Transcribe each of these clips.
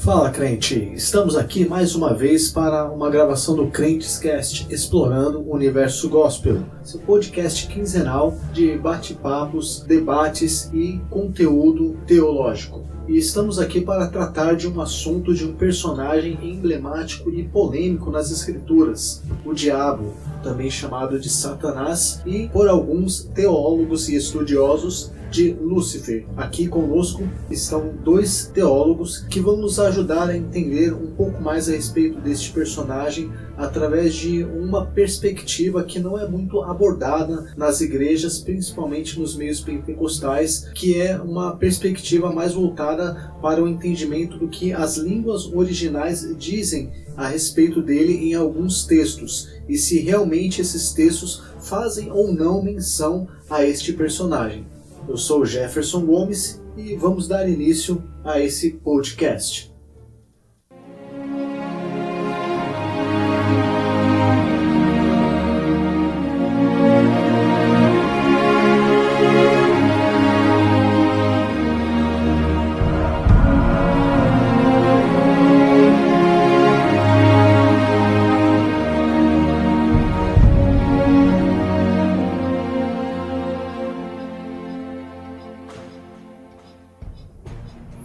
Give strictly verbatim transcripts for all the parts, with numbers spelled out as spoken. Fala, crente! Estamos aqui mais uma vez para uma gravação do Crentes Cast, explorando o universo gospel. Esse podcast quinzenal de bate-papos, debates e conteúdo teológico. E estamos aqui para tratar de um assunto de um personagem emblemático e polêmico nas escrituras, o Diabo, também chamado de Satanás e, por alguns teólogos e estudiosos, de Lúcifer. Aqui conosco estão dois teólogos que vão nos ajudar a entender um pouco mais a respeito deste personagem através de uma perspectiva que não é muito abordada nas igrejas, principalmente nos meios pentecostais, que é uma perspectiva mais voltada para o entendimento do que as línguas originais dizem a respeito dele em alguns textos, e se realmente esses textos fazem ou não menção a este personagem. Eu sou o Jefferson Gomes e vamos dar início a esse podcast.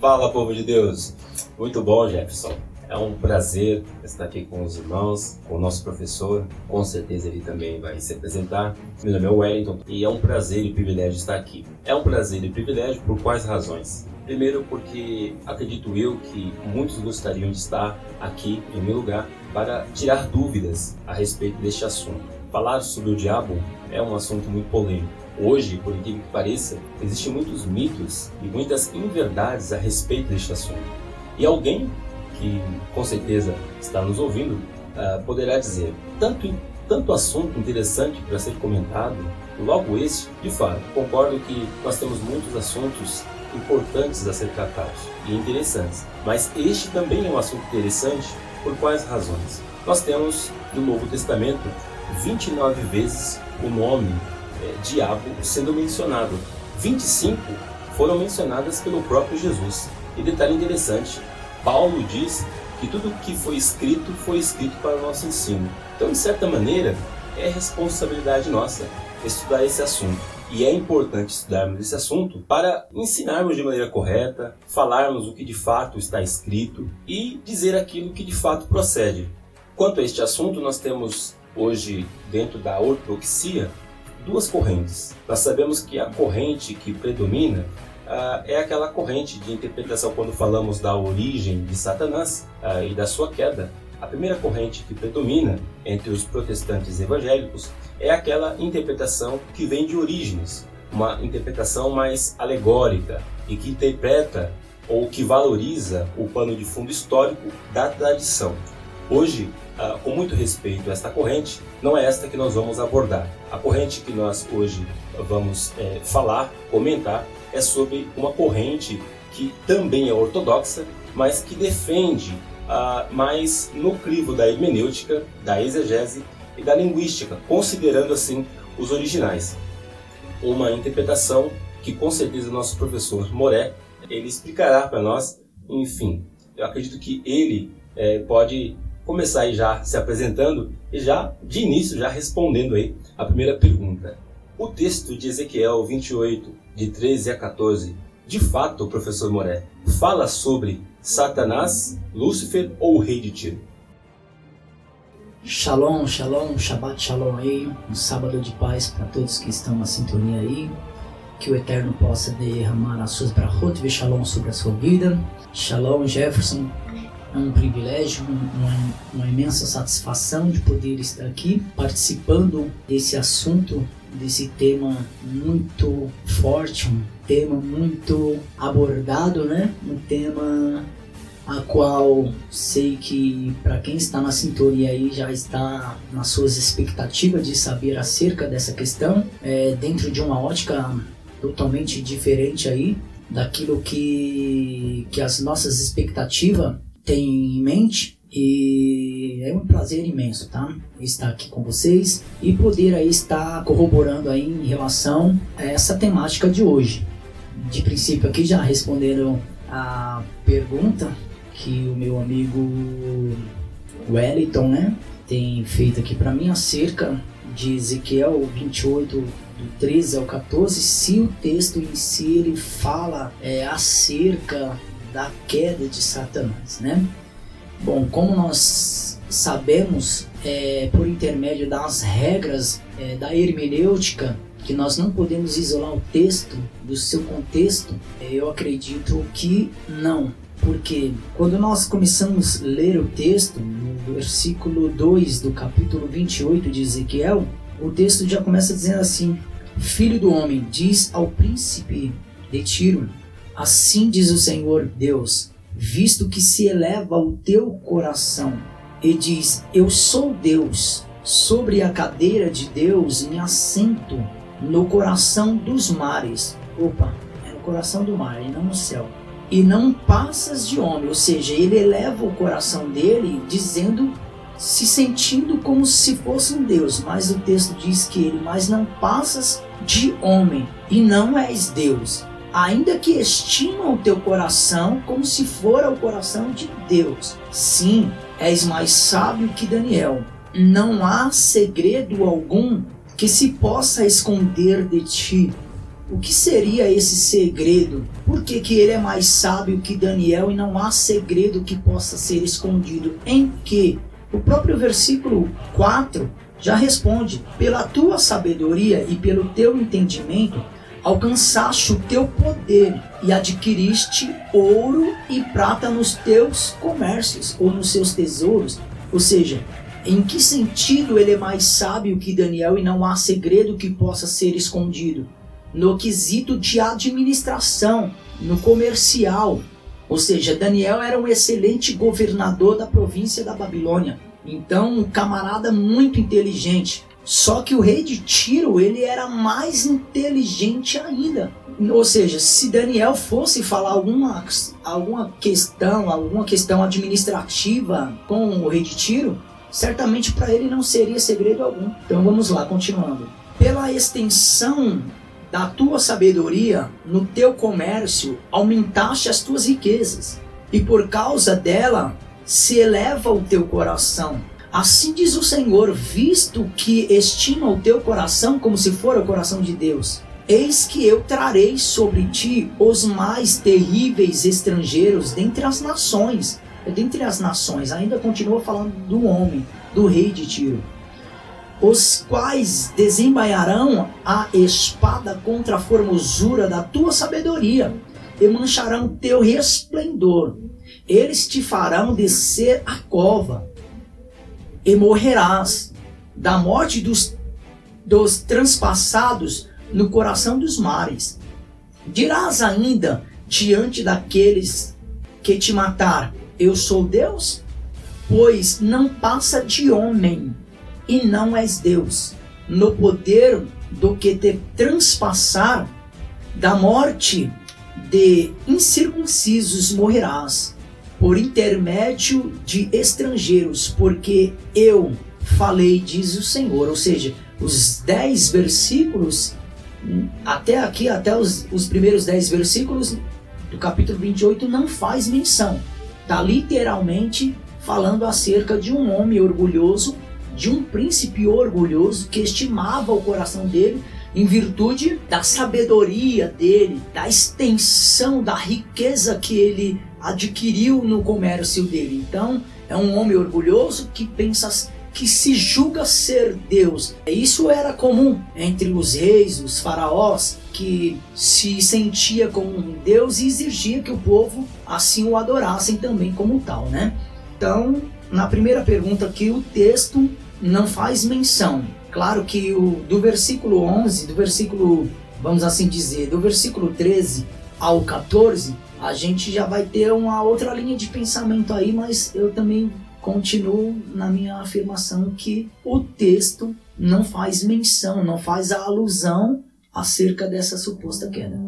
Fala, povo de Deus! Muito bom, Jefferson. É um prazer estar aqui com os irmãos, com o nosso professor. Com certeza ele também vai se apresentar. Meu nome é Wellington e é um prazer e privilégio estar aqui. É um prazer e privilégio por quais razões? Primeiro, porque acredito eu que muitos gostariam de estar aqui, em meu lugar, para tirar dúvidas a respeito deste assunto. Falar sobre o diabo é um assunto muito polêmico. Hoje, por incrível que pareça, existem muitos mitos e muitas inverdades a respeito deste assunto. E alguém, que com certeza está nos ouvindo, uh, poderá dizer, tanto, tanto assunto interessante para ser comentado, logo este, de fato, concordo que nós temos muitos assuntos importantes a ser tratados e interessantes, mas este também é um assunto interessante por quais razões? Nós temos, no Novo Testamento, vinte e nove vezes o nome Diabo sendo mencionado. vinte e cinco foram mencionadas pelo próprio Jesus. E detalhe interessante, Paulo diz que tudo o que foi escrito, foi escrito para o nosso ensino. Então, de certa maneira, é responsabilidade nossa estudar esse assunto. E é importante estudarmos esse assunto para ensinarmos de maneira correta, falarmos o que de fato está escrito e dizer aquilo que de fato procede. Quanto a este assunto, nós temos hoje, dentro da ortodoxia, duas correntes. Nós sabemos que a corrente que predomina uh, é aquela corrente de interpretação quando falamos da origem de Satanás uh, e da sua queda. A primeira corrente que predomina entre os protestantes evangélicos é aquela interpretação que vem de Orígenes, uma interpretação mais alegórica e que interpreta ou que valoriza o pano de fundo histórico da tradição. Hoje, Uh, com muito respeito a esta corrente, não é esta que nós vamos abordar. A corrente que nós hoje vamos é, falar, comentar, é sobre uma corrente que também é ortodoxa, mas que defende uh, mais no crivo da hermenêutica, da exegese e da linguística, considerando assim os originais. Uma interpretação que com certeza o nosso professor Moreh, ele explicará para nós, enfim, eu acredito que ele é, pode... começar aí já se apresentando e já de início já respondendo aí a primeira pergunta. O texto de Ezequiel vinte e oito, de treze a catorze, de fato, professor Moreh, fala sobre Satanás, Lúcifer ou o Rei de Tiro? Shalom, shalom, Shabbat shalom aí, um sábado de paz para todos que estão na sintonia aí. Que o Eterno possa derramar as suas brachot e shalom sobre a sua vida. Shalom, Jefferson. É um privilégio, uma, uma imensa satisfação de poder estar aqui participando desse assunto, desse tema muito forte, um tema muito abordado, né? Um tema a qual sei que para quem está na sintonia aí já está nas suas expectativas de saber acerca dessa questão, é, dentro de uma ótica totalmente diferente aí daquilo que, que as nossas expectativas tem em mente, e é um prazer imenso, tá? Estar aqui com vocês e poder aí estar corroborando aí em relação a essa temática de hoje. De princípio aqui já responderam a pergunta que o meu amigo Wellington, né, tem feito aqui para mim acerca de Ezequiel vinte e oito, do treze ao catorze, se o texto em si ele fala é, acerca da queda de Satanás, né? Bom, como nós sabemos, é, por intermédio das regras é, da hermenêutica, que nós não podemos isolar o texto do seu contexto, eu acredito que não. Porque quando nós começamos a ler o texto, no versículo dois do capítulo vinte e oito de Ezequiel, o texto já começa dizendo assim: Filho do homem, diz ao príncipe de Tiro, assim diz o Senhor Deus, visto que se eleva o teu coração, e diz, eu sou Deus, sobre a cadeira de Deus me assento no coração dos mares. Opa, é no coração do mar e não no céu. E não passas de homem, ou seja, ele eleva o coração dele, dizendo, se sentindo como se fosse um Deus, mas o texto diz que ele, mas não passas de homem, e não és Deus, ainda que estimam o teu coração como se fora o coração de Deus. Sim, és mais sábio que Daniel, não há segredo algum que se possa esconder de ti. O que seria esse segredo? Por que que ele é mais sábio que Daniel e não há segredo que possa ser escondido? Em que? O próprio versículo quatro já responde: pela tua sabedoria e pelo teu entendimento, alcançaste o teu poder e adquiriste ouro e prata nos teus comércios ou nos seus tesouros. Ou seja, em que sentido ele é mais sábio que Daniel e não há segredo que possa ser escondido? No quesito de administração, no comercial. Ou seja, Daniel era um excelente governador da província da Babilônia. Então, um camarada muito inteligente. Só que o rei de Tiro, ele era mais inteligente ainda. Ou seja, se Daniel fosse falar alguma, alguma questão, alguma questão administrativa com o rei de Tiro, certamente para ele não seria segredo algum. Então, vamos lá, continuando. Pela extensão da tua sabedoria, no teu comércio, aumentaste as tuas riquezas, e por causa dela se eleva o teu coração. Assim diz o Senhor, visto que estima o teu coração como se fora o coração de Deus. Eis que eu trarei sobre ti os mais terríveis estrangeiros dentre as nações. Dentre as nações, ainda continua falando do homem, do rei de Tiro. Os quais desembaiarão a espada contra a formosura da tua sabedoria, e mancharão teu resplendor. Eles te farão descer a cova, e morrerás da morte dos, dos transpassados no coração dos mares. Dirás ainda diante daqueles que te matar, eu sou Deus? Pois não passa de homem, e não és Deus, no poder do que te transpassar, da morte de incircuncisos morrerás, por intermédio de estrangeiros, porque eu falei, diz o Senhor. Ou seja, os dez versículos, até aqui, até os, os primeiros dez versículos do capítulo vinte e oito, não faz menção. Está literalmente falando acerca de um homem orgulhoso, de um príncipe orgulhoso que estimava o coração dele em virtude da sabedoria dele, da extensão, da riqueza que ele adquiriu no comércio dele. Então, é um homem orgulhoso que pensa, que se julga ser Deus. Isso era comum entre os reis, os faraós, que se sentia como um Deus e exigia que o povo assim o adorassem também como tal, né? Então, na primeira pergunta aqui, o texto não faz menção. Claro que o, do versículo onze, do versículo, vamos assim dizer, do versículo treze ao catorze, a gente já vai ter uma outra linha de pensamento aí, mas eu também continuo na minha afirmação que o texto não faz menção, não faz a alusão acerca dessa suposta queda.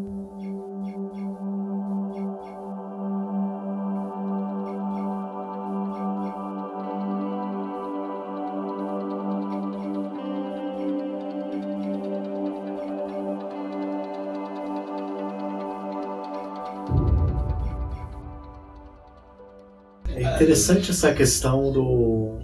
É interessante essa questão do,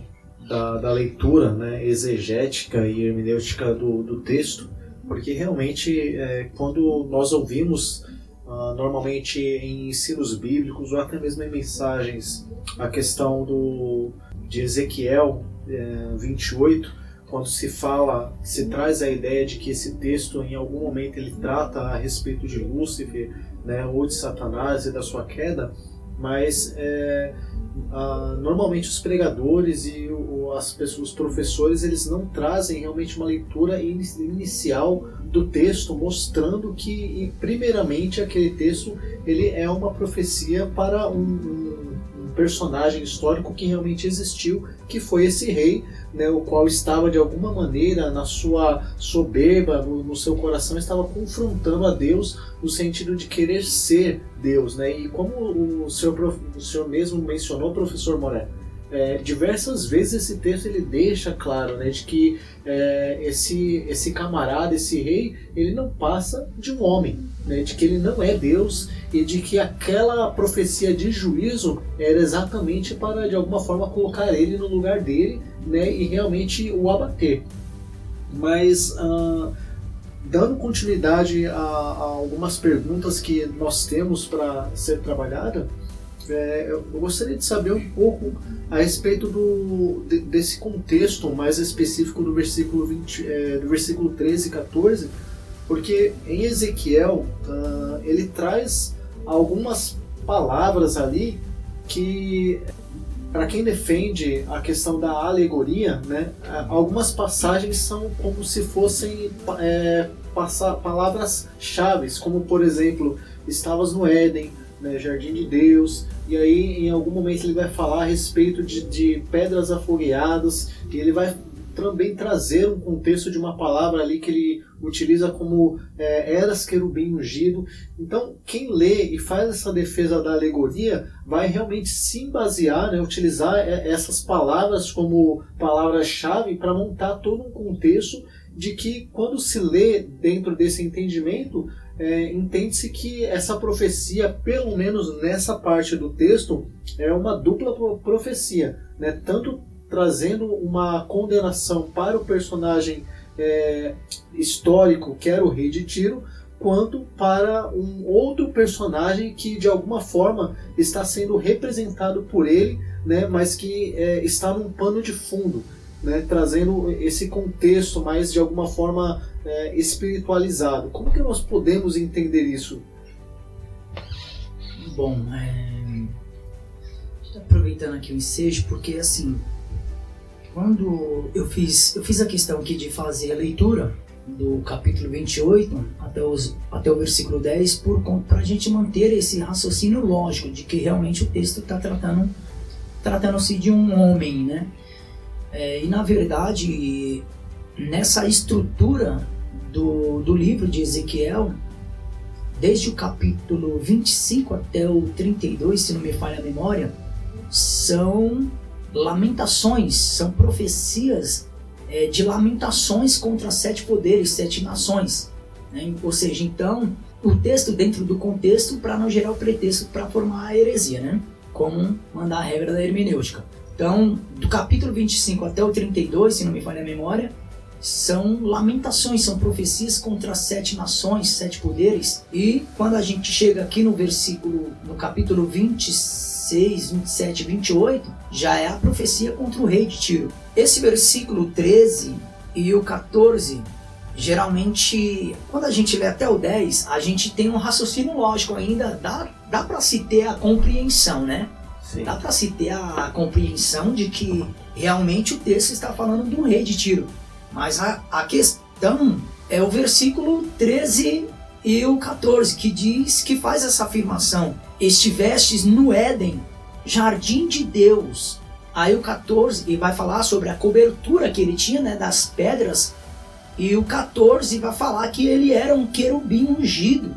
da, da leitura, né, exegética e hermenêutica do, do texto, porque realmente é, quando nós ouvimos uh, normalmente em ensinos bíblicos ou até mesmo em mensagens a questão do, de Ezequiel é, vinte e oito, quando se fala, se traz a ideia de que esse texto em algum momento ele trata a respeito de Lúcifer, né, ou de Satanás e da sua queda, mas é, a, normalmente os pregadores e o, as pessoas, os professores, eles não trazem realmente uma leitura in, inicial do texto, mostrando que primeiramente aquele texto ele é uma profecia para um, um, um personagem histórico que realmente existiu, que foi esse rei, né, o qual estava de alguma maneira na sua soberba, no, no seu coração, estava confrontando a Deus no sentido de querer ser Deus, né? E como o senhor, prof, o senhor mesmo mencionou, professor Moreh, é, diversas vezes esse texto ele deixa claro, né, de que é, esse, esse camarada, esse rei, ele não passa de um homem, né, de que ele não é Deus e de que aquela profecia de juízo era exatamente para, de alguma forma, colocar ele no lugar dele, né, e realmente o abater. Mas ah, dando continuidade a, a algumas perguntas que nós temos para ser trabalhada, é, eu gostaria de saber um pouco a respeito do, de, desse contexto mais específico do versículo, vinte, é, do versículo treze e quatorze, porque em Ezequiel ah, ele traz algumas palavras ali que, para quem defende a questão da alegoria, né, algumas passagens são como se fossem é, palavras-chave, como, por exemplo, estavas no Éden, né, Jardim de Deus, e aí em algum momento ele vai falar a respeito de, de pedras afogueadas, e ele vai também trazer um contexto de uma palavra ali que ele utiliza como é, eras querubim ungido. Então, quem lê e faz essa defesa da alegoria vai realmente se basear, né, utilizar essas palavras como palavra-chave para montar todo um contexto de que, quando se lê dentro desse entendimento, é, entende-se que essa profecia, pelo menos nessa parte do texto, é uma dupla profecia, né, tanto trazendo uma condenação para o personagem é, histórico, que era o Rei de Tiro, quanto para um outro personagem que, de alguma forma, está sendo representado por ele, né, mas que é, está num pano de fundo, né, trazendo esse contexto, mas de alguma forma é, espiritualizado. Como que nós podemos entender isso? Bom, é... estou aproveitando aqui o ensejo, porque, assim, quando eu fiz, eu fiz a questão aqui de fazer a leitura do capítulo vinte e oito até, os, até o versículo dez, para a gente manter esse raciocínio lógico de que realmente o texto está tratando, tratando-se de um homem, né? É, e na verdade, nessa estrutura do, do livro de Ezequiel, desde o capítulo vinte e cinco até o trinta e dois, se não me falha a memória, são lamentações, são profecias é, de lamentações contra sete poderes, sete nações, né? Ou seja, então, o texto dentro do contexto para não gerar o pretexto para formar a heresia, né? Como mandar a regra da hermenêutica. Então, do capítulo vinte e cinco até o trinta e dois, se não me falha a memória, são lamentações, são profecias contra sete nações, sete poderes. E quando a gente chega aqui no versículo, no capítulo vinte e seis, vinte e sete, vinte e oito, já é a profecia contra o Rei de Tiro. Esse versículo treze e o quatorze, geralmente, quando a gente lê até o dez, a gente tem um raciocínio lógico ainda, dá, dá para se ter a compreensão, né? Sim. Dá para se ter a compreensão de que realmente o texto está falando de um Rei de Tiro. Mas a, a questão é o versículo treze e o quatorze, que diz, que faz essa afirmação: estivestes no Éden, jardim de Deus. Aí o quatorze, e vai falar sobre a cobertura que ele tinha, né, das pedras. E o quatorze vai falar que ele era um querubim ungido.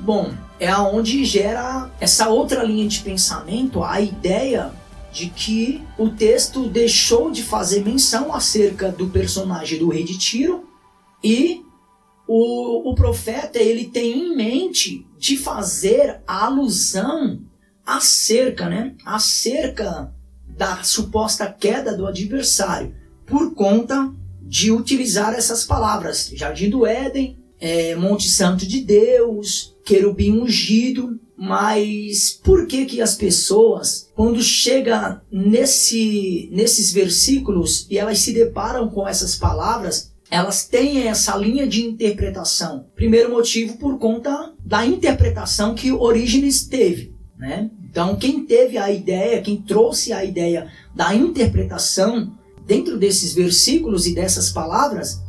Bom, é aonde gera essa outra linha de pensamento, a ideia de que o texto deixou de fazer menção acerca do personagem do Rei de Tiro e o, o profeta ele tem em mente de fazer a alusão acerca, né, acerca da suposta queda do adversário por conta de utilizar essas palavras. Jardim do Éden, é, Monte Santo de Deus, querubim ungido. Mas por que que as pessoas, quando chega nesse, nesses versículos e elas se deparam com essas palavras, elas têm essa linha de interpretação? Primeiro motivo, por conta da interpretação que Orígenes teve, né? Então, quem teve a ideia, quem trouxe a ideia da interpretação dentro desses versículos e dessas palavras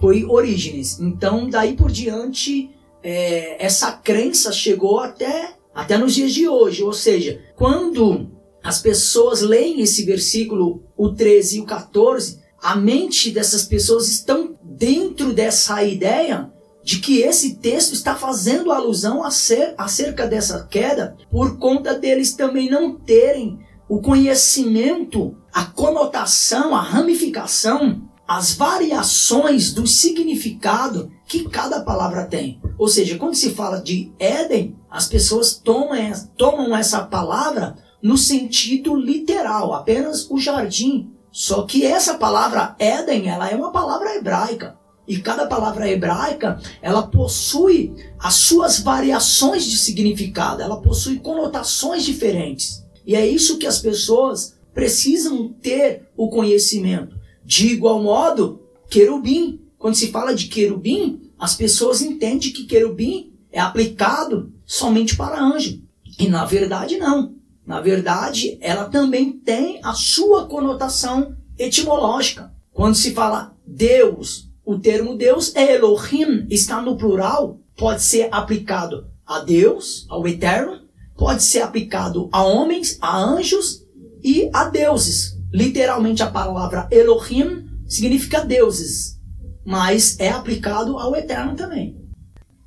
foi Orígenes. Então, daí por diante, É, essa crença chegou até, até nos dias de hoje. Ou seja, quando as pessoas leem esse versículo, o treze e o catorze, a mente dessas pessoas estão dentro dessa ideia de que esse texto está fazendo alusão acerca dessa queda, por conta deles também não terem o conhecimento, a conotação, a ramificação, as variações do significado que cada palavra tem. Ou seja, quando se fala de Éden, as pessoas tomam, tomam essa palavra no sentido literal, apenas o jardim. Só que essa palavra Éden, ela é uma palavra hebraica. E cada palavra hebraica, ela possui as suas variações de significado, ela possui conotações diferentes. E é isso que as pessoas precisam ter o conhecimento. De igual modo, querubim. Quando se fala de querubim, as pessoas entendem que querubim é aplicado somente para anjo. E na verdade não. Na verdade, ela também tem a sua conotação etimológica. Quando se fala Deus, o termo Deus é Elohim, está no plural, pode ser aplicado a Deus, ao eterno, pode ser aplicado a homens, a anjos e a deuses. Literalmente a palavra Elohim significa deuses, mas é aplicado ao eterno também.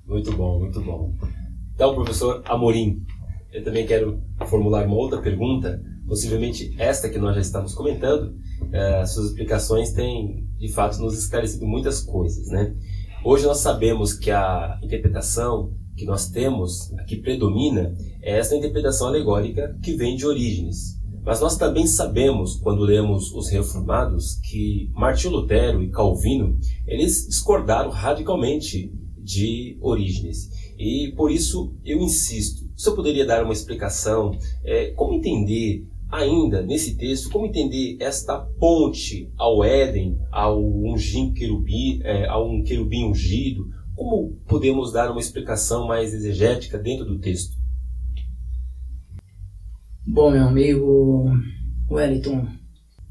Muito bom, muito bom. Então, professor Amorim, eu também quero formular uma outra pergunta, possivelmente esta que nós já estamos comentando. Eh, suas explicações têm, de fato, nos esclarecido muitas coisas, né? Hoje nós sabemos que a interpretação que nós temos, a que predomina, é essa interpretação alegórica que vem de Orígenes. Mas nós também sabemos, quando lemos os reformados, que Martinho Lutero e Calvino, eles discordaram radicalmente de Orígenes. E por isso eu insisto, o senhor poderia dar uma explicação, é, como entender ainda nesse texto, como entender esta ponte ao Éden, ao ungim querubim, é, a um querubim ungido, como podemos dar uma explicação mais exegética dentro do texto? Bom, meu amigo Wellington,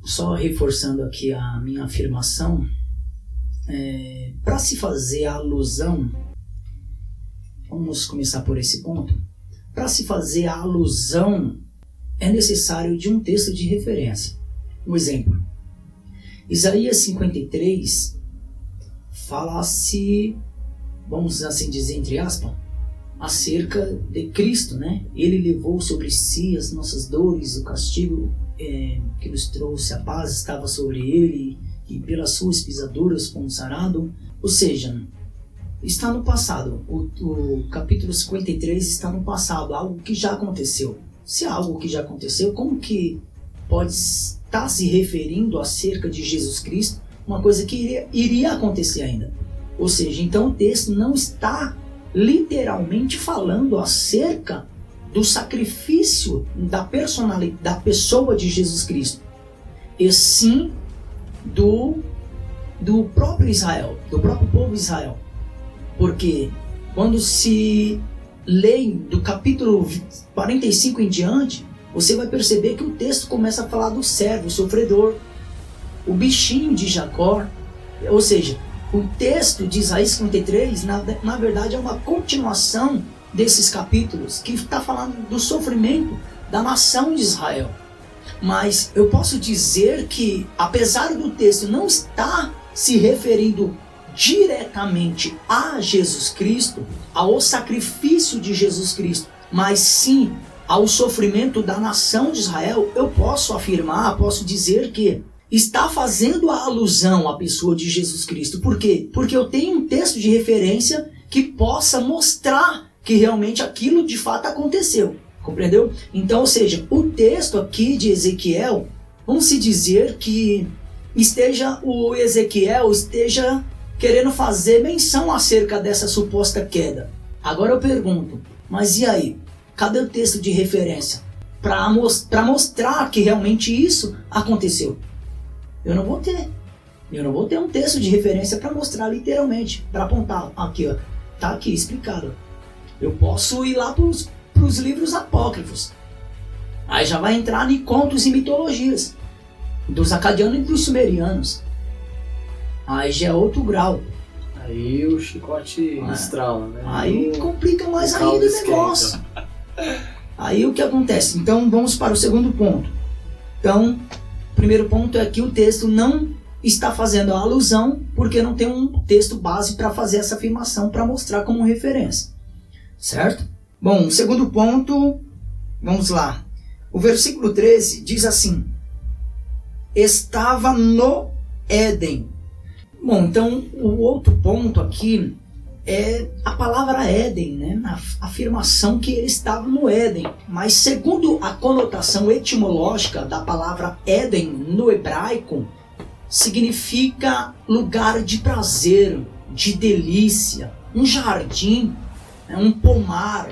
só reforçando aqui a minha afirmação, é, para se fazer alusão, vamos começar por esse ponto, para se fazer a alusão é necessário de um texto de referência. Um exemplo, Isaías cinquenta e três fala-se, vamos assim dizer entre aspas, acerca de Cristo, né? Ele levou sobre si as nossas dores, o castigo é, que nos trouxe a paz estava sobre ele, e pelas suas pisaduras fomos sarados. Ou seja, está no passado, o, o capítulo cinquenta e três está no passado, algo que já aconteceu. Se é algo que já aconteceu, como que pode estar se referindo acerca de Jesus Cristo, uma coisa que iria, iria acontecer ainda? Ou seja, então o texto não está literalmente falando acerca do sacrifício da personalidade, da pessoa de Jesus Cristo, e sim do, do próprio Israel, do próprio povo Israel. Porque quando se lê do capítulo quarenta e cinco em diante, você vai perceber que o texto começa a falar do servo, o sofredor, o bichinho de Jacó, ou seja, o texto de Isaías cinquenta e três, na, na verdade, é uma continuação desses capítulos, que está falando do sofrimento da nação de Israel. Mas eu posso dizer que, apesar do texto não estar se referindo diretamente a Jesus Cristo, ao sacrifício de Jesus Cristo, mas sim ao sofrimento da nação de Israel, eu posso afirmar, posso dizer que está fazendo a alusão à pessoa de Jesus Cristo. Por quê? Porque eu tenho um texto de referência que possa mostrar que realmente aquilo de fato aconteceu. Compreendeu? Então, ou seja, o texto aqui de Ezequiel, vamos se dizer que esteja o Ezequiel esteja querendo fazer menção acerca dessa suposta queda. Agora eu pergunto, mas e aí? Cadê o texto de referência para most- mostrar que realmente isso aconteceu? Eu não vou ter. Eu não vou ter um texto de referência para mostrar literalmente, para apontar. Aqui, ó, tá aqui explicado. Eu posso ir lá para os livros apócrifos. Aí já vai entrar em contos e mitologias dos acadianos e dos sumerianos. Aí já é outro grau. Aí o chicote é. estrala, né? Aí o... complica mais o ainda o negócio. Aí o que acontece? Então vamos para o segundo ponto. Então, o primeiro ponto é que o texto não está fazendo a alusão porque não tem um texto base para fazer essa afirmação para mostrar como referência. Certo? Bom, o segundo ponto, vamos lá. O versículo treze diz assim: estava no Éden. Bom, então o outro ponto aqui é a palavra Éden, né? A afirmação que ele estava no Éden. Mas segundo a conotação etimológica da palavra Éden no hebraico, significa lugar de prazer, de delícia, um jardim, um pomar,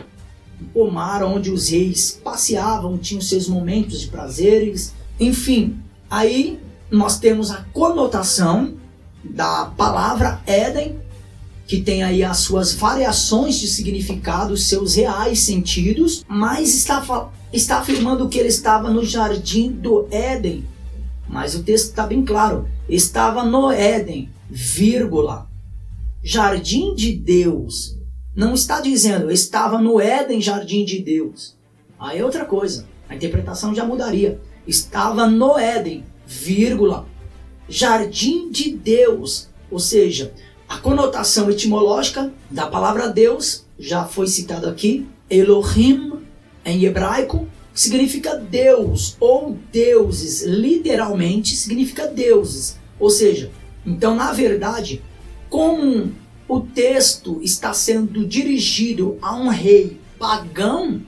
um pomar onde os reis passeavam, tinham seus momentos de prazeres, enfim. Aí nós temos a conotação da palavra Éden, que tem aí as suas variações de significado, seus reais sentidos, mas está, está afirmando que ele estava no jardim do Éden. Mas o texto está bem claro, estava no Éden, vírgula, jardim de Deus. Não está dizendo, estava no Éden, jardim de Deus. Aí é outra coisa, a interpretação já mudaria. Estava no Éden, vírgula, jardim de Deus. Ou seja, a conotação etimológica da palavra Deus, já foi citado aqui, Elohim, em hebraico, significa Deus, ou deuses, literalmente significa deuses. Ou seja, então na verdade, como o texto está sendo dirigido a um rei pagão,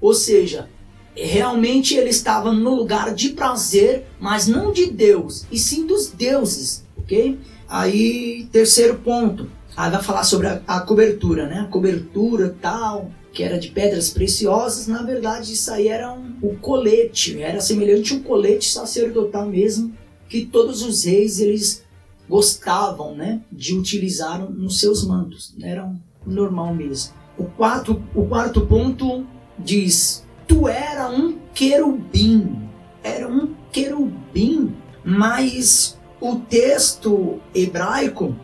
ou seja, realmente ele estava no lugar de prazer, mas não de Deus, e sim dos deuses, ok? Aí, terceiro ponto, aí vai falar sobre a, a cobertura, né? A cobertura tal... que era de pedras preciosas, na verdade isso aí era um, um colete, era semelhante a um colete sacerdotal mesmo, que todos os reis eles gostavam, né, de utilizar nos seus mantos, era normal mesmo. O, quatro, o quarto ponto diz, tu era um querubim, era um querubim, mas o texto hebraico,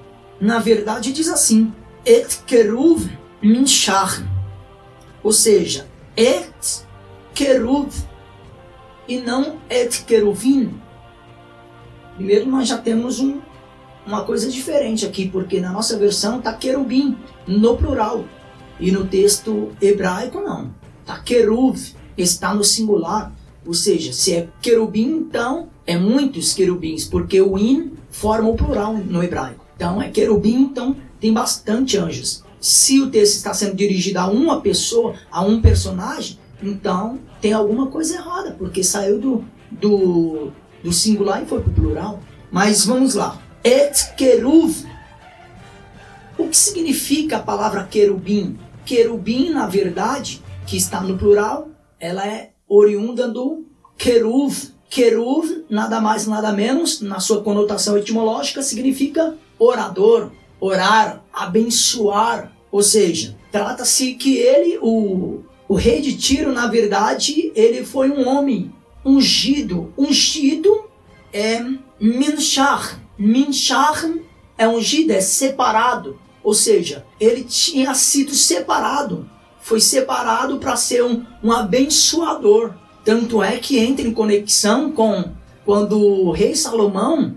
na verdade diz assim, et keruv minshar. Ou seja, et keruv e não et keruvim. Primeiro nós já temos um, uma coisa diferente aqui, porque na nossa versão está querubim no plural. E no texto hebraico não. Está keruv, está no singular. Ou seja, se é querubim, então é muitos querubins, porque o in forma o plural no hebraico. Então é querubim, então tem bastante anjos. Se o texto está sendo dirigido a uma pessoa, a um personagem, então tem alguma coisa errada, porque saiu do, do, do singular e foi para o plural. Mas vamos lá. Et keruv. O que significa a palavra querubim? Querubim, na verdade, que está no plural, ela é oriunda do keruv. Keruv, nada mais nada menos, na sua conotação etimológica, significa orador, orar, abençoar, ou seja, trata-se que ele, o, o rei de Tiro, na verdade, ele foi um homem ungido. Ungido é minshar. Minshar é ungido, é separado, ou seja, ele tinha sido separado, foi separado para ser um, um abençoador. Tanto é que entra em conexão com quando o rei Salomão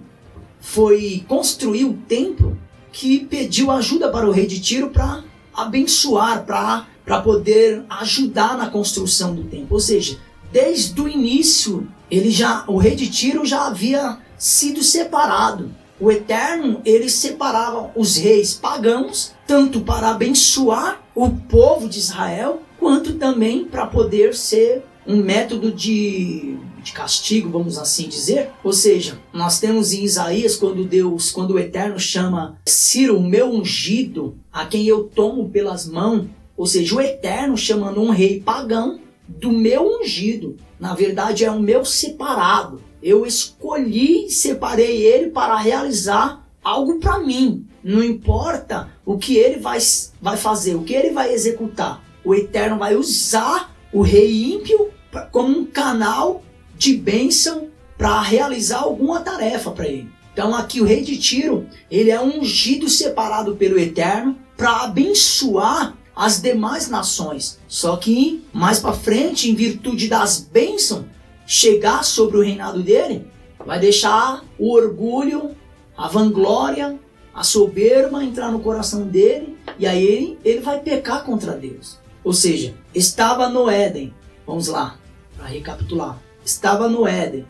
foi construir o templo, que pediu ajuda para o rei de Tiro para abençoar, para poder ajudar na construção do templo. Ou seja, desde o início, ele já, o rei de Tiro já havia sido separado. O Eterno, ele separava os reis pagãos, tanto para abençoar o povo de Israel, quanto também para poder ser um método de, de castigo, vamos assim dizer. Ou seja, nós temos em Isaías, quando Deus, quando o Eterno chama Ciro, o meu ungido, a quem eu tomo pelas mãos, ou seja, o Eterno chamando um rei pagão do meu ungido. Na verdade, é o meu separado. Eu escolhi e separei ele para realizar algo para mim. Não importa o que ele vai, vai fazer, o que ele vai executar. O Eterno vai usar o rei ímpio como um canal de bênção para realizar alguma tarefa para ele. Então aqui o rei de Tiro, ele é um ungido separado pelo Eterno para abençoar as demais nações. Só que mais para frente, em virtude das bênçãos chegar sobre o reinado dele, vai deixar o orgulho, a vanglória, a soberba entrar no coração dele, e aí ele, ele vai pecar contra Deus. Ou seja, estava no Éden, vamos lá, para recapitular, estava no Éden,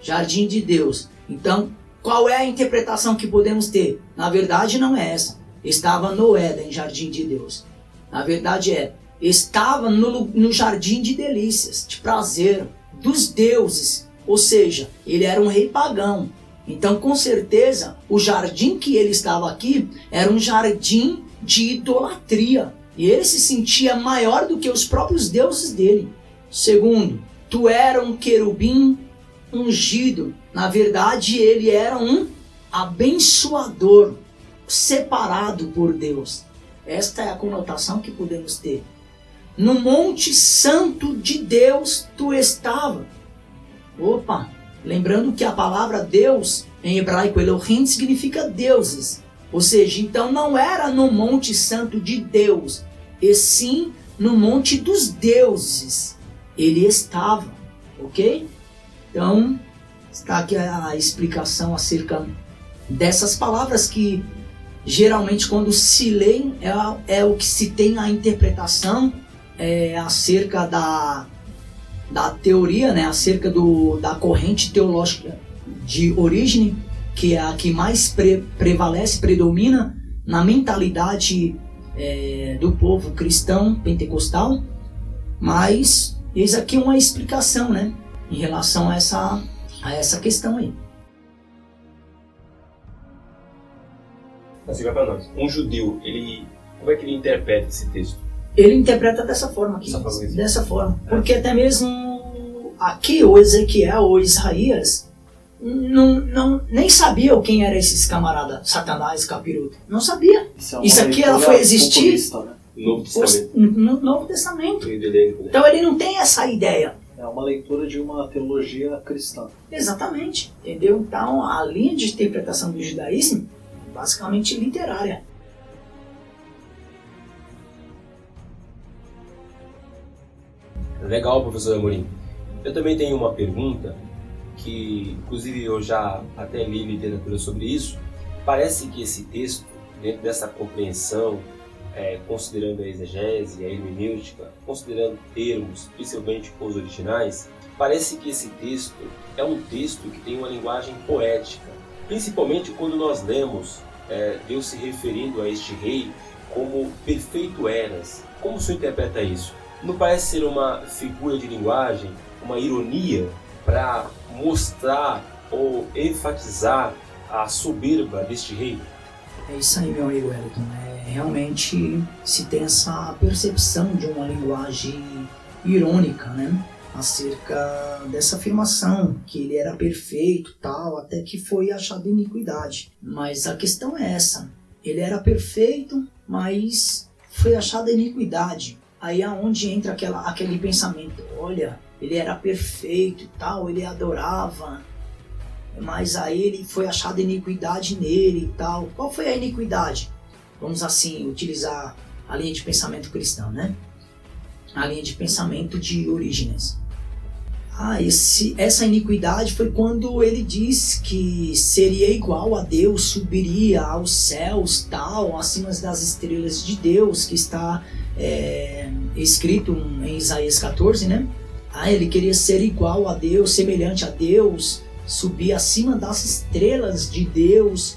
jardim de Deus. Então, qual é a interpretação que podemos ter? Na verdade não é essa, estava no Éden, jardim de Deus. Na verdade é, estava no, no jardim de delícias, de prazer, dos deuses, ou seja, ele era um rei pagão. Então, com certeza, o jardim que ele estava aqui era um jardim de idolatria. E ele se sentia maior do que os próprios deuses dele. Segundo, tu era um querubim ungido. Na verdade, ele era um abençoador, separado por Deus. Esta é a conotação que podemos ter. No Monte Santo de Deus tu estava. Opa! Lembrando que a palavra Deus, em hebraico Elohim, significa deuses. Ou seja, então não era no Monte Santo de Deus, e sim no Monte dos Deuses. Ele estava, ok? Então, está aqui a explicação acerca dessas palavras que geralmente quando se leem é, é o que se tem a interpretação é, acerca da... da teoria, né, acerca do, da corrente teológica de origem, que é a que mais pre, prevalece, predomina na mentalidade é, do povo cristão pentecostal, mas eis aqui uma explicação, né, em relação a essa, a essa questão aí. Mas fica para nós, um judeu, ele, como é que ele interpreta esse texto? Ele interpreta dessa forma aqui, dessa forma, porque até mesmo aqui o Ezequiel ou Isaías não, não, nem sabia quem era esses camaradas, Satanás, capiroto, não sabia. Isso, é Isso aqui ela foi existir né? no, Novo Testamento. no Novo Testamento, então ele não tem essa ideia. É uma leitura de uma teologia cristã. Exatamente, entendeu? Então a linha de interpretação do judaísmo é basicamente literária. Legal, professor Amorim. Eu também tenho uma pergunta, que inclusive eu já até li literatura sobre isso. Parece que esse texto, dentro dessa compreensão, é, considerando a exegese, a hermenêutica, considerando termos, principalmente os originais, parece que esse texto é um texto que tem uma linguagem poética. Principalmente quando nós lemos é, Deus se referindo a este rei como perfeito eras. Como o senhor interpreta isso? Não parece ser uma figura de linguagem, uma ironia para mostrar ou enfatizar a soberba deste rei? É isso aí, meu amigo Wellington. É, realmente se tem essa percepção de uma linguagem irônica, né? Acerca dessa afirmação, que ele era perfeito, tal, até que foi achada iniquidade. Mas a questão é essa. Ele era perfeito, mas foi achada iniquidade. Aí é onde entra aquela, aquele pensamento, olha, ele era perfeito e tal, ele adorava, mas aí ele foi achada iniquidade nele e tal. Qual foi a iniquidade? Vamos assim, utilizar a linha de pensamento cristão, né? A linha de pensamento de Orígenes. Ah, esse, essa iniquidade foi quando ele diz que seria igual a Deus, subiria aos céus, tal, acima das estrelas de Deus, que está... É, escrito em Isaías catorze, né? Ah, ele queria ser igual a Deus, semelhante a Deus, subir acima das estrelas de Deus.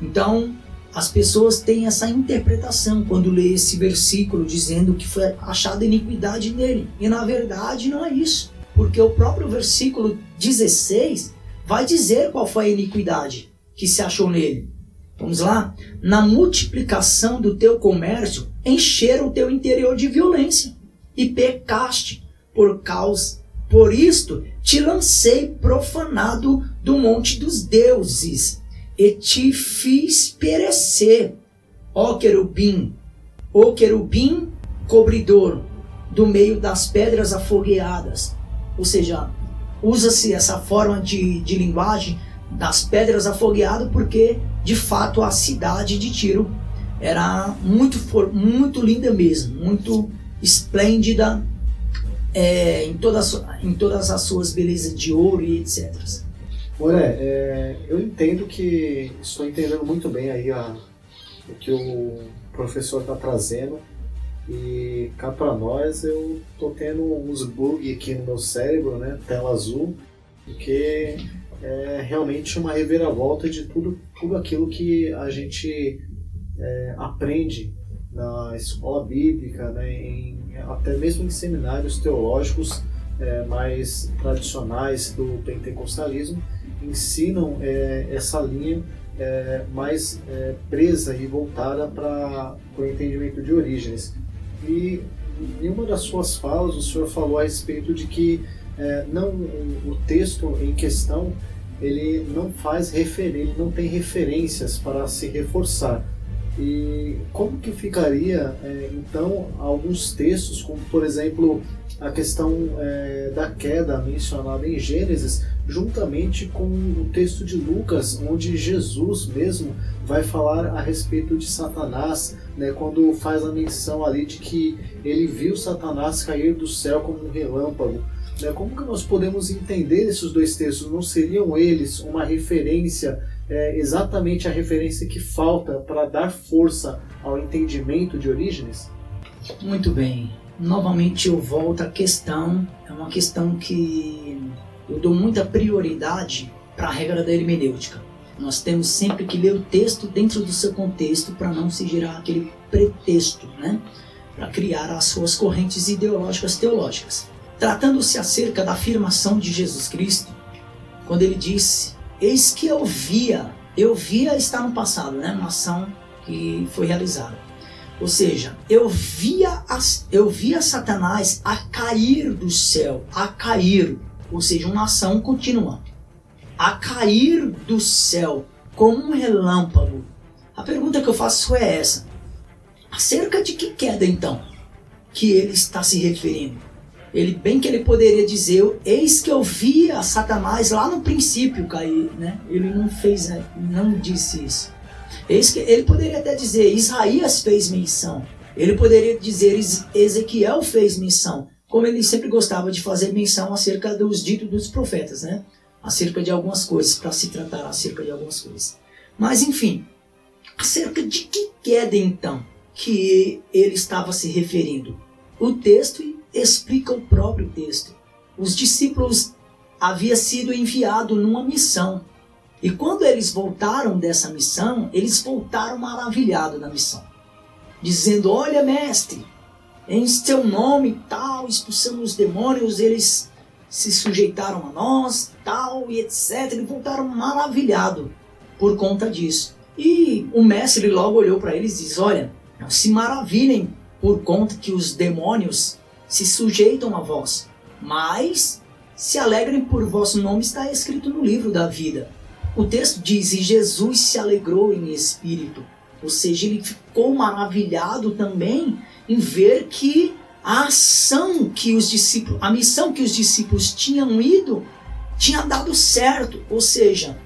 Então, As pessoas têm essa interpretação quando lê esse versículo dizendo que foi achada iniquidade nele. E na verdade não é isso, porque o próprio versículo dezesseis vai dizer qual foi a iniquidade que se achou nele. Vamos lá? Na multiplicação do teu comércio, encheram o teu interior de violência e pecaste por causa. Por isto te lancei profanado do monte dos deuses. E te fiz perecer, ó querubim, ó querubim cobridor, do meio das pedras afogueadas. Ou seja, usa-se essa forma de, de linguagem das pedras afogueadas porque, de fato, a cidade de Tiro era muito, muito linda mesmo, muito esplêndida é, em, todas, em todas as suas belezas de ouro e etcétera. Moreh, é, eu entendo que estou entendendo muito bem aí a, o que o professor está trazendo e cá para nós eu estou tendo uns bugs aqui no meu cérebro, né, tela azul, porque é realmente uma reviravolta de tudo, tudo aquilo que a gente é, aprende na escola bíblica, né, em, até mesmo em seminários teológicos é, mais tradicionais do pentecostalismo, ensinam é, essa linha é, mais é, presa e voltada para o entendimento de Orígenes. E em uma das suas falas o senhor falou a respeito de que é, não, o texto em questão ele não, faz refer, ele não tem referências para se reforçar. E como que ficaria é, então alguns textos, como por exemplo a questão é, da queda mencionada em Gênesis, juntamente com o texto de Lucas, onde Jesus mesmo vai falar a respeito de Satanás, né, quando faz a menção ali de que ele viu Satanás cair do céu como um relâmpago. Né, como que nós podemos entender esses dois textos? Não seriam eles uma referência, é, exatamente a referência que falta para dar força ao entendimento de Orígenes? Muito bem. Novamente eu volto à questão, é uma questão que... eu dou muita prioridade para a regra da hermenêutica. Nós temos sempre que ler o texto dentro do seu contexto para não se gerar aquele pretexto, né? Para criar as suas correntes ideológicas teológicas. Tratando-se acerca da afirmação de Jesus Cristo, quando ele disse, eis que eu via, eu via está no passado, né? Uma ação que foi realizada. Ou seja, eu via, as, eu via Satanás a cair do céu, a cair. Ou seja, uma ação contínua, a cair do céu como um relâmpago. A pergunta que eu faço é essa: acerca de que queda então que ele está se referindo? Ele bem que ele poderia dizer, eis que eu vi a Satanás lá no princípio cair, né? Ele não fez, não disse isso. Eis que ele poderia até dizer, Isaías fez menção. Ele poderia dizer, Ezequiel fez menção. Como ele sempre gostava de fazer menção acerca dos ditos dos profetas, né? Acerca de algumas coisas, para se tratar acerca de algumas coisas. Mas, enfim, acerca de que queda, então, que ele estava se referindo? O texto explica o próprio texto. Os discípulos haviam sido enviados numa missão. E quando eles voltaram dessa missão, eles voltaram maravilhados na missão. Dizendo, olha, mestre... em seu nome, tal, expulsamos os demônios, eles se sujeitaram a nós, tal, e etcétera. E voltaram maravilhados por conta disso. E o mestre logo olhou para eles e disse, olha, não se maravilhem por conta que os demônios se sujeitam a vós, mas se alegrem por vosso nome, está escrito no livro da vida. O texto diz, e Jesus se alegrou em espírito. Ou seja, ele ficou maravilhado também em ver que a ação que os discípulos, a missão que os discípulos tinham ido, tinha dado certo. Ou seja,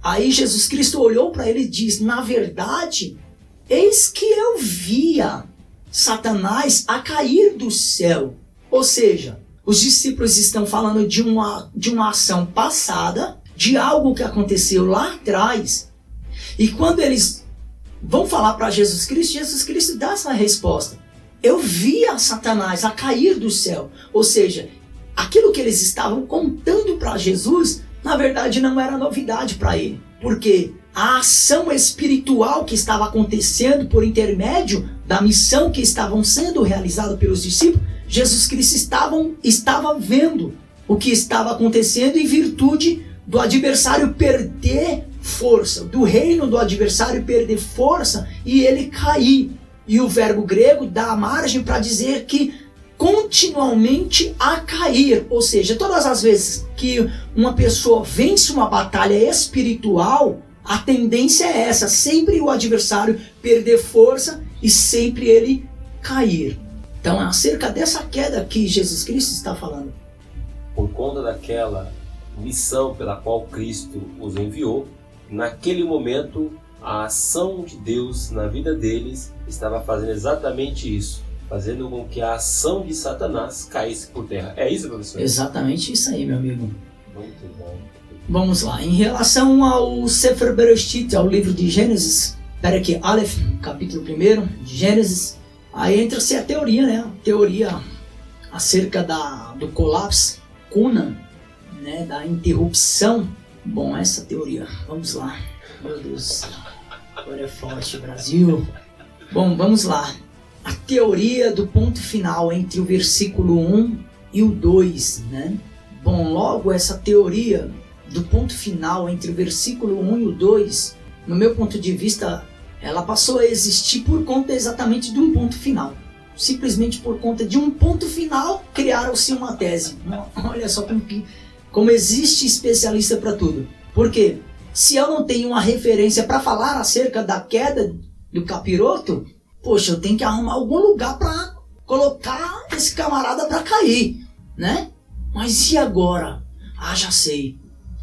aí Jesus Cristo olhou para ele e diz, na verdade, eis que eu via Satanás a cair do céu. Ou seja, os discípulos estão falando de uma, de uma ação passada, de algo que aconteceu lá atrás. E quando eles vão falar para Jesus Cristo, Jesus Cristo dá essa resposta. Eu via Satanás a cair do céu. Ou seja, aquilo que eles estavam contando para Jesus, na verdade não era novidade para ele. Porque a ação espiritual que estava acontecendo por intermédio da missão que estavam sendo realizada pelos discípulos, Jesus Cristo estava, estava vendo o que estava acontecendo em virtude do adversário perder força, do reino do adversário perder força e ele cair. E o verbo grego dá margem para dizer que continuamente a cair, ou seja, todas as vezes que uma pessoa vence uma batalha espiritual, a tendência é essa, sempre o adversário perder força e sempre ele cair. Então é acerca dessa queda que Jesus Cristo está falando. Por conta daquela missão pela qual Cristo os enviou, naquele momento a ação de Deus na vida deles estava fazendo exatamente isso, fazendo com que a ação de Satanás caísse por terra. É isso, professor? Exatamente isso aí, meu amigo. Muito bom. Vamos lá. Em relação ao Sefer Bereshit, ao livro de Gênesis, pera aqui, Aleph, capítulo primeiro de Gênesis, aí entra-se a teoria, né? A teoria acerca da, do colapso, Cuna, né? Da interrupção. Bom, essa teoria, vamos lá. Meu Deus, agora é forte, Brasil. Bom, vamos lá. A teoria do ponto final entre o versículo um e o dois, né? Bom, logo essa teoria do ponto final entre o versículo um e o dois, no meu ponto de vista, ela passou a existir por conta exatamente de um ponto final. Simplesmente por conta de um ponto final, criaram-se uma tese. Olha só como, que, como existe especialista para tudo. Por quê? Se eu não tenho uma referência para falar acerca da queda do capiroto, poxa, eu tenho que arrumar algum lugar para colocar esse camarada para cair, né? Mas e agora? Ah, já sei.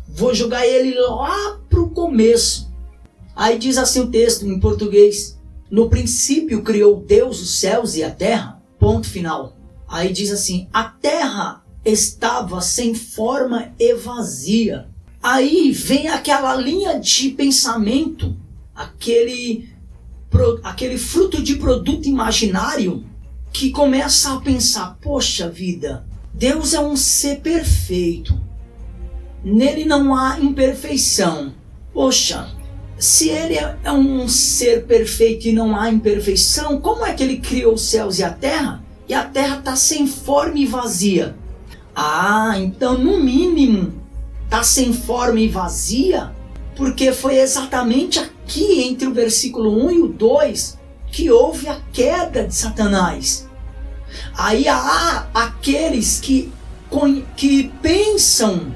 Vou jogar ele lá pro começo. Aí diz assim o texto em português. No princípio criou Deus os céus e a terra. Ponto final. Aí diz assim. A terra estava sem forma e vazia. Aí vem aquela linha de pensamento. Aquele... aquele fruto de produto imaginário que começa a pensar, poxa vida, Deus é um ser perfeito, nele não há imperfeição. Poxa, se ele é um ser perfeito e não há imperfeição, como é que ele criou os céus e a terra? E a terra está sem forma e vazia. Ah, então no mínimo está sem forma e vazia, porque foi exatamente aqui, entre o versículo um e o dois, que houve a queda de Satanás. Aí há aqueles que, que pensam,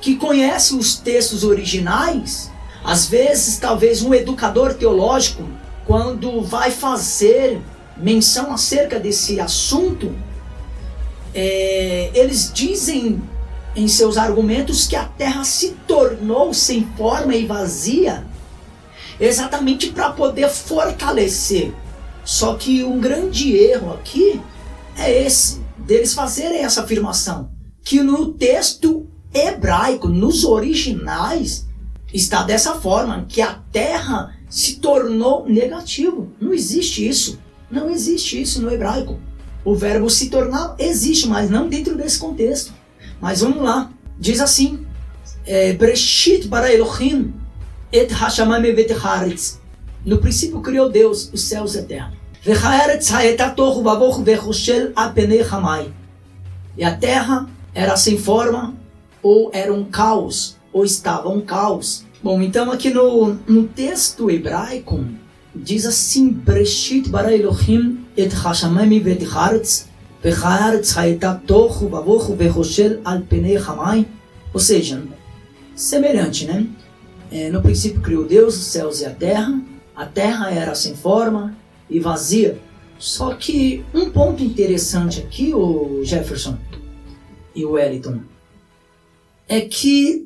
que conhecem os textos originais, às vezes, talvez, um educador teológico, quando vai fazer menção acerca desse assunto, é, eles dizem em seus argumentos que a terra se tornou sem forma e vazia, exatamente para poder fortalecer. Só que um grande erro aqui é esse, deles fazerem essa afirmação, que no texto hebraico, nos originais, está dessa forma, que a terra se tornou negativo. Não existe isso, não existe isso no hebraico. O verbo se tornar existe, mas não dentro desse contexto. Mas vamos lá, diz assim, Breshit bara Elohim et hashamayim ve'et haaretz. No princípio criou Deus os céus e a terra. Ve'haaretz ha'eta tohu bavohu ve'choshel al pnei hamayim. E a terra era sem forma, ou era um caos, ou estava um caos. Bom, então aqui no, no texto hebraico, diz assim, Breshit bara Elohim et hashamayim ve'et haaretz. Ou seja, semelhante, né? É, no princípio criou Deus os céus e a terra. A terra era sem forma e vazia. Só que um ponto interessante aqui, o Jefferson e o Wellington, é que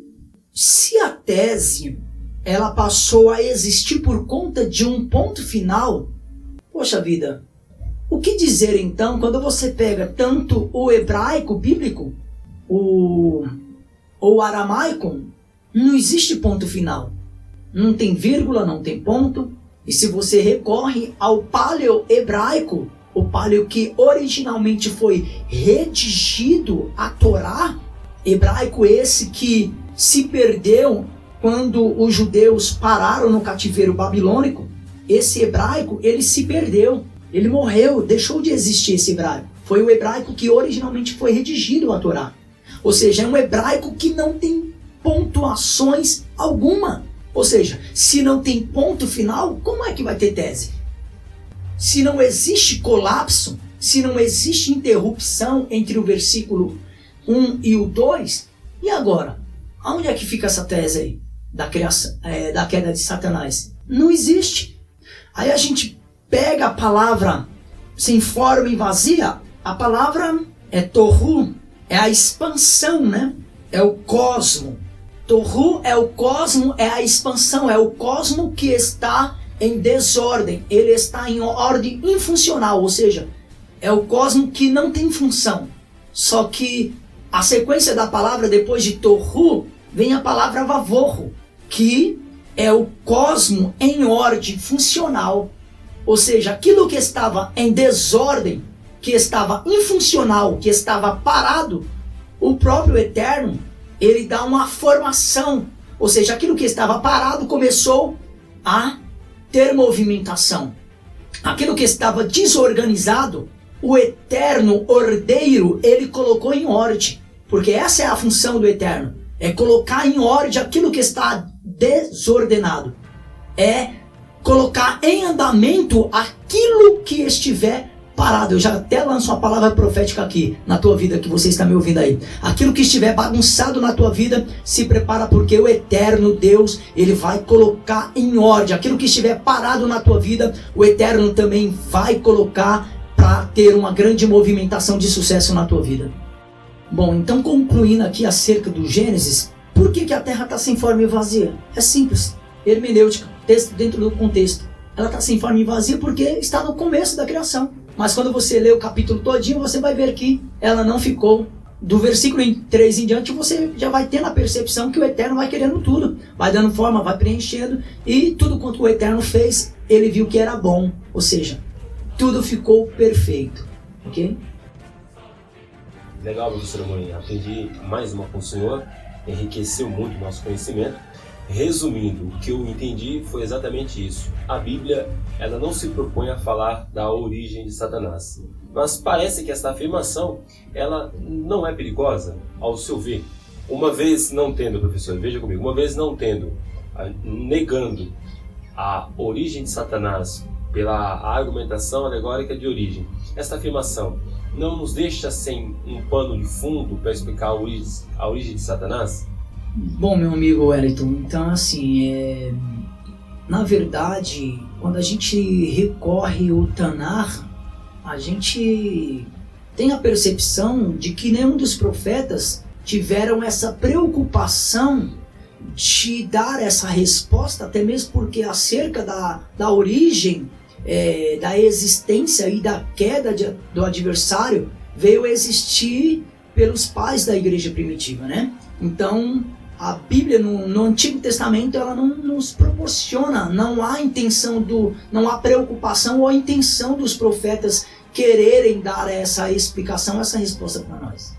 se a tese ela passou a existir por conta de um ponto final, poxa vida, o que dizer então quando você pega tanto o hebraico bíblico o, ou o aramaico? Não existe ponto final. Não tem vírgula, não tem ponto. E se você recorre ao paleo-hebraico, o paleo que originalmente foi redigido a Torá, hebraico esse que se perdeu quando os judeus pararam no cativeiro babilônico, esse hebraico, ele se perdeu, ele morreu, deixou de existir esse hebraico. Foi o hebraico que originalmente foi redigido a Torá. Ou seja, é um hebraico que não tem pontuações alguma. Ou seja, se não tem ponto final, como é que vai ter tese? Se não existe colapso, se não existe interrupção entre o versículo um e o dois, e agora? Aonde é que fica essa tese aí da, criação, é, da queda de Satanás? Não existe. Aí a gente pega a palavra sem forma e vazia, a palavra é torru, é a expansão, né? É o cosmo. Torru é o cosmo, é a expansão, é o cosmo que está em desordem, ele está em ordem infuncional, ou seja, é o cosmo que não tem função. Só que a sequência da palavra depois de torru vem a palavra vavorro, que é o cosmo em ordem funcional. Ou seja, aquilo que estava em desordem, que estava infuncional, que estava parado, o próprio Eterno, ele dá uma formação. Ou seja, aquilo que estava parado começou a ter movimentação. Aquilo que estava desorganizado, o Eterno Ordeiro, ele colocou em ordem. Porque essa é a função do Eterno. É colocar em ordem aquilo que está desordenado. É colocar em andamento aquilo que estiver parado. Eu já até lanço uma palavra profética aqui na tua vida, que você está me ouvindo aí. Aquilo que estiver bagunçado na tua vida, se prepara, porque o Eterno Deus, ele vai colocar em ordem. Aquilo que estiver parado na tua vida, o Eterno também vai colocar para ter uma grande movimentação de sucesso na tua vida. Bom, então concluindo aqui acerca do Gênesis, por que, que a Terra está sem forma e vazia? É simples, hermenêutica, texto dentro do contexto. Ela está sem forma e vazia porque está no começo da criação. Mas quando você lê o capítulo todinho, você vai ver que ela não ficou. Do versículo três em diante, você já vai tendo a percepção que o Eterno vai querendo tudo. Vai dando forma, vai preenchendo. E tudo quanto o Eterno fez, ele viu que era bom. Ou seja, tudo ficou perfeito. Ok? Legal, professor Amorim. Aprendi mais uma com o senhor. Enriqueceu muito o nosso conhecimento. Resumindo, o que eu entendi foi exatamente isso. A Bíblia, ela não se propõe a falar da origem de Satanás. Mas parece que esta afirmação, ela não é perigosa, ao seu ver. Uma vez não tendo, professor, veja comigo, uma vez não tendo, negando a origem de Satanás pela argumentação alegórica de origem, esta afirmação não nos deixa sem um pano de fundo para explicar a origem, a origem de Satanás? Bom, meu amigo Wellington, então assim, é... na verdade, quando a gente recorre ao Tanar, a gente tem a percepção de que nenhum dos profetas tiveram essa preocupação de dar essa resposta, até mesmo porque acerca da, da origem, é, da existência e da queda de, do adversário, veio existir pelos pais da igreja primitiva, né? Então, a Bíblia no, no Antigo Testamento, ela não nos proporciona, não há intenção do, não há preocupação ou intenção dos profetas quererem dar essa explicação, essa resposta para nós.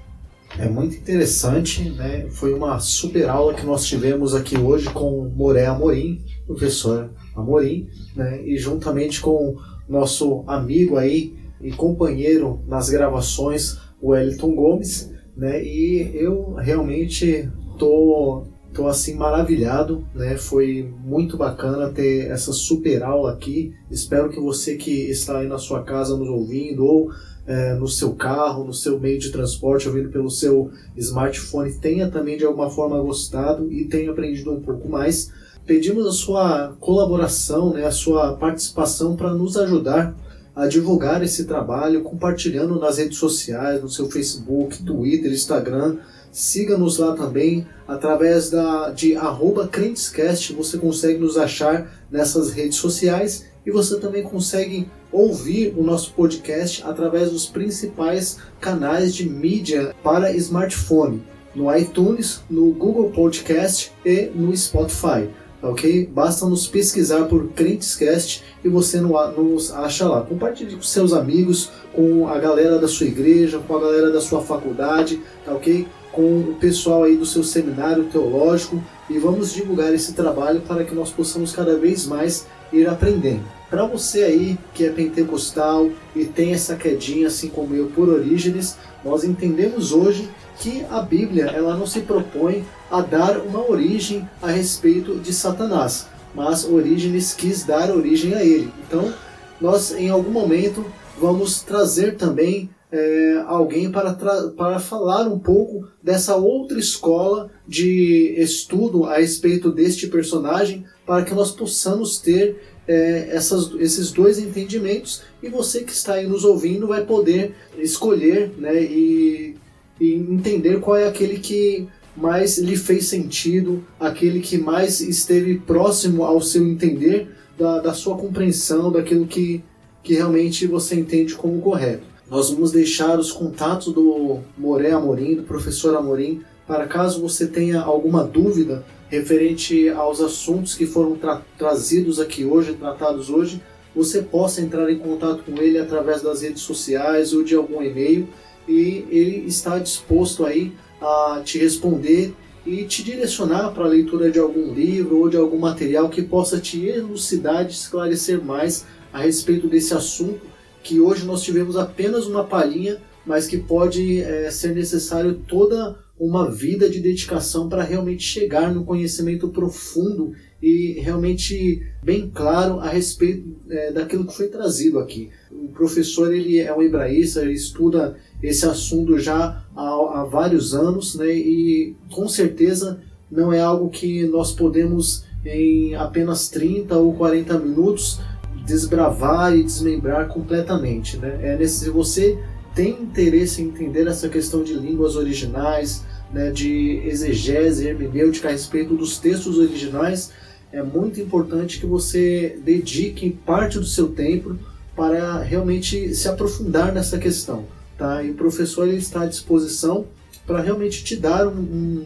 É muito interessante, né? Foi uma super aula que nós tivemos aqui hoje com o Moreh Amorim, professor Amorim, né? E juntamente com nosso amigo aí e companheiro nas gravações, o Elton Gomes, né? E eu realmente Tô, tô assim maravilhado, né? Foi muito bacana ter essa super aula aqui. Espero que você que está aí na sua casa nos ouvindo, ou é, no seu carro, no seu meio de transporte, ouvindo pelo seu smartphone, tenha também de alguma forma gostado e tenha aprendido um pouco mais. Pedimos a sua colaboração, né? A sua participação para nos ajudar a divulgar esse trabalho, compartilhando nas redes sociais, no seu Facebook, Twitter, Instagram. Siga-nos lá também, através da, de arroba crentescast, você consegue nos achar nessas redes sociais e você também consegue ouvir o nosso podcast através dos principais canais de mídia para smartphone, no iTunes, no Google Podcast e no Spotify, ok? Basta nos pesquisar por Crentescast e você nos acha lá. Compartilhe com seus amigos, com a galera da sua igreja, com a galera da sua faculdade, tá ok? com o pessoal aí do seu seminário teológico e vamos divulgar esse trabalho para que nós possamos cada vez mais ir aprendendo. Para você aí que é pentecostal e tem essa quedinha, assim como eu, por Orígenes, nós entendemos hoje que a Bíblia ela não se propõe a dar uma origem a respeito de Satanás, mas Orígenes quis dar origem a ele. Então, nós em algum momento vamos trazer também É, alguém para, tra- para falar um pouco dessa outra escola de estudo a respeito deste personagem, para que nós possamos ter é, essas, esses dois entendimentos, e você que está aí nos ouvindo vai poder escolher, né, e, e entender qual é aquele que mais lhe fez sentido, aquele que mais esteve próximo ao seu entender, da, da sua compreensão, daquilo que, que realmente você entende como correto. Nós vamos deixar os contatos do Moreh Amorim, do professor Amorim, para caso você tenha alguma dúvida referente aos assuntos que foram tra- trazidos aqui hoje, tratados hoje, você possa entrar em contato com ele através das redes sociais ou de algum e-mail, e ele está disposto aí a te responder e te direcionar para a leitura de algum livro ou de algum material que possa te elucidar, te esclarecer mais a respeito desse assunto, que hoje nós tivemos apenas uma palhinha, mas que pode é, ser necessário toda uma vida de dedicação para realmente chegar no conhecimento profundo e realmente bem claro a respeito é, daquilo que foi trazido aqui. O professor ele é um hebraísta, ele estuda esse assunto já há, há vários anos, né, e com certeza não é algo que nós podemos em apenas trinta ou quarenta minutos desbravar e desmembrar completamente, né? É nesse, se você tem interesse em entender essa questão de línguas originais, né, de exegese, hermenêutica a respeito dos textos originais, é muito importante que você dedique parte do seu tempo para realmente se aprofundar nessa questão, tá? E o professor ele está à disposição para realmente te dar um, um,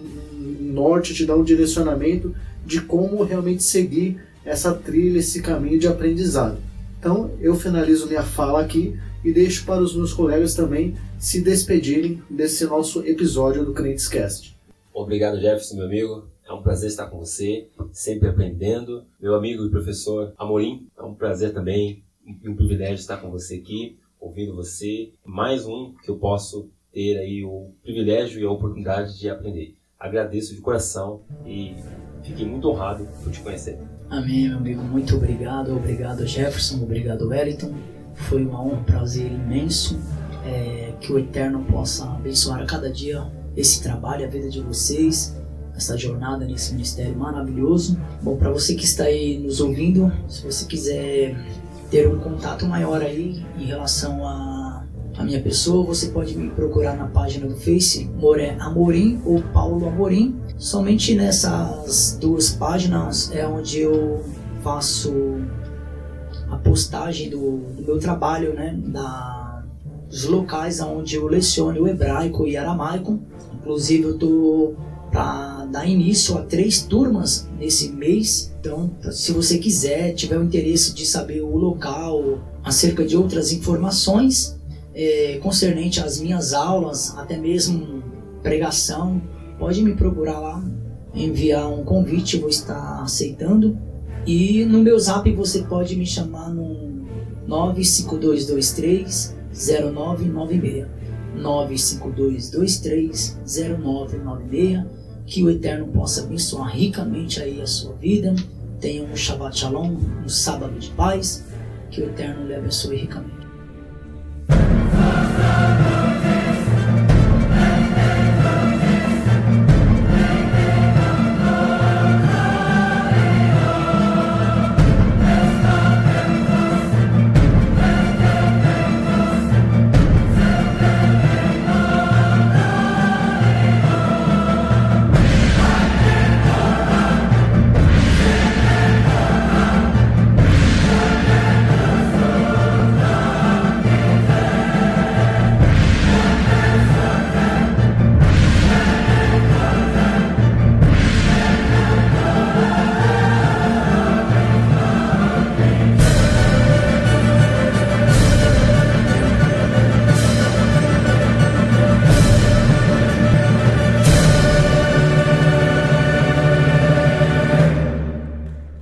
um norte, te dar um direcionamento de como realmente seguir essa trilha, esse caminho de aprendizado. Então, eu finalizo minha fala aqui e deixo para os meus colegas também se despedirem desse nosso episódio do Crentes Cast. Obrigado, Jefferson, meu amigo. É um prazer estar com você, sempre aprendendo. Meu amigo e professor Amorim, é um prazer também e um privilégio estar com você aqui, ouvindo você. Mais um que eu posso ter aí o privilégio e a oportunidade de aprender. Agradeço de coração e fiquei muito honrado por te conhecer. Amém, meu amigo. Muito obrigado. Obrigado, Jefferson. Obrigado, Wellington. Foi uma honra, um prazer imenso. É, que o Eterno possa abençoar a cada dia esse trabalho, a vida de vocês, essa jornada nesse ministério maravilhoso. Bom, para você que está aí nos ouvindo, se você quiser ter um contato maior aí em relação a a minha pessoa, você pode me procurar na página do Face, Moreh Amorim ou Paulo Amorim. Somente nessas duas páginas é onde eu faço a postagem do, do meu trabalho, né? Da, dos locais onde eu leciono o hebraico e aramaico. Inclusive eu estou para dar início a três turmas nesse mês. Então, se você quiser, tiver o interesse de saber o local, acerca de outras informações É, concernente às minhas aulas, até mesmo pregação, pode me procurar lá, enviar um convite, eu vou estar aceitando. E no meu zap você pode me chamar no nove cinco dois dois três zero nove nove seis, nove cinco dois dois três zero nove nove seis, que o Eterno possa abençoar ricamente aí a sua vida. Tenha um Shabbat Shalom, um sábado de paz, que o Eterno lhe abençoe ricamente. We'll be right back.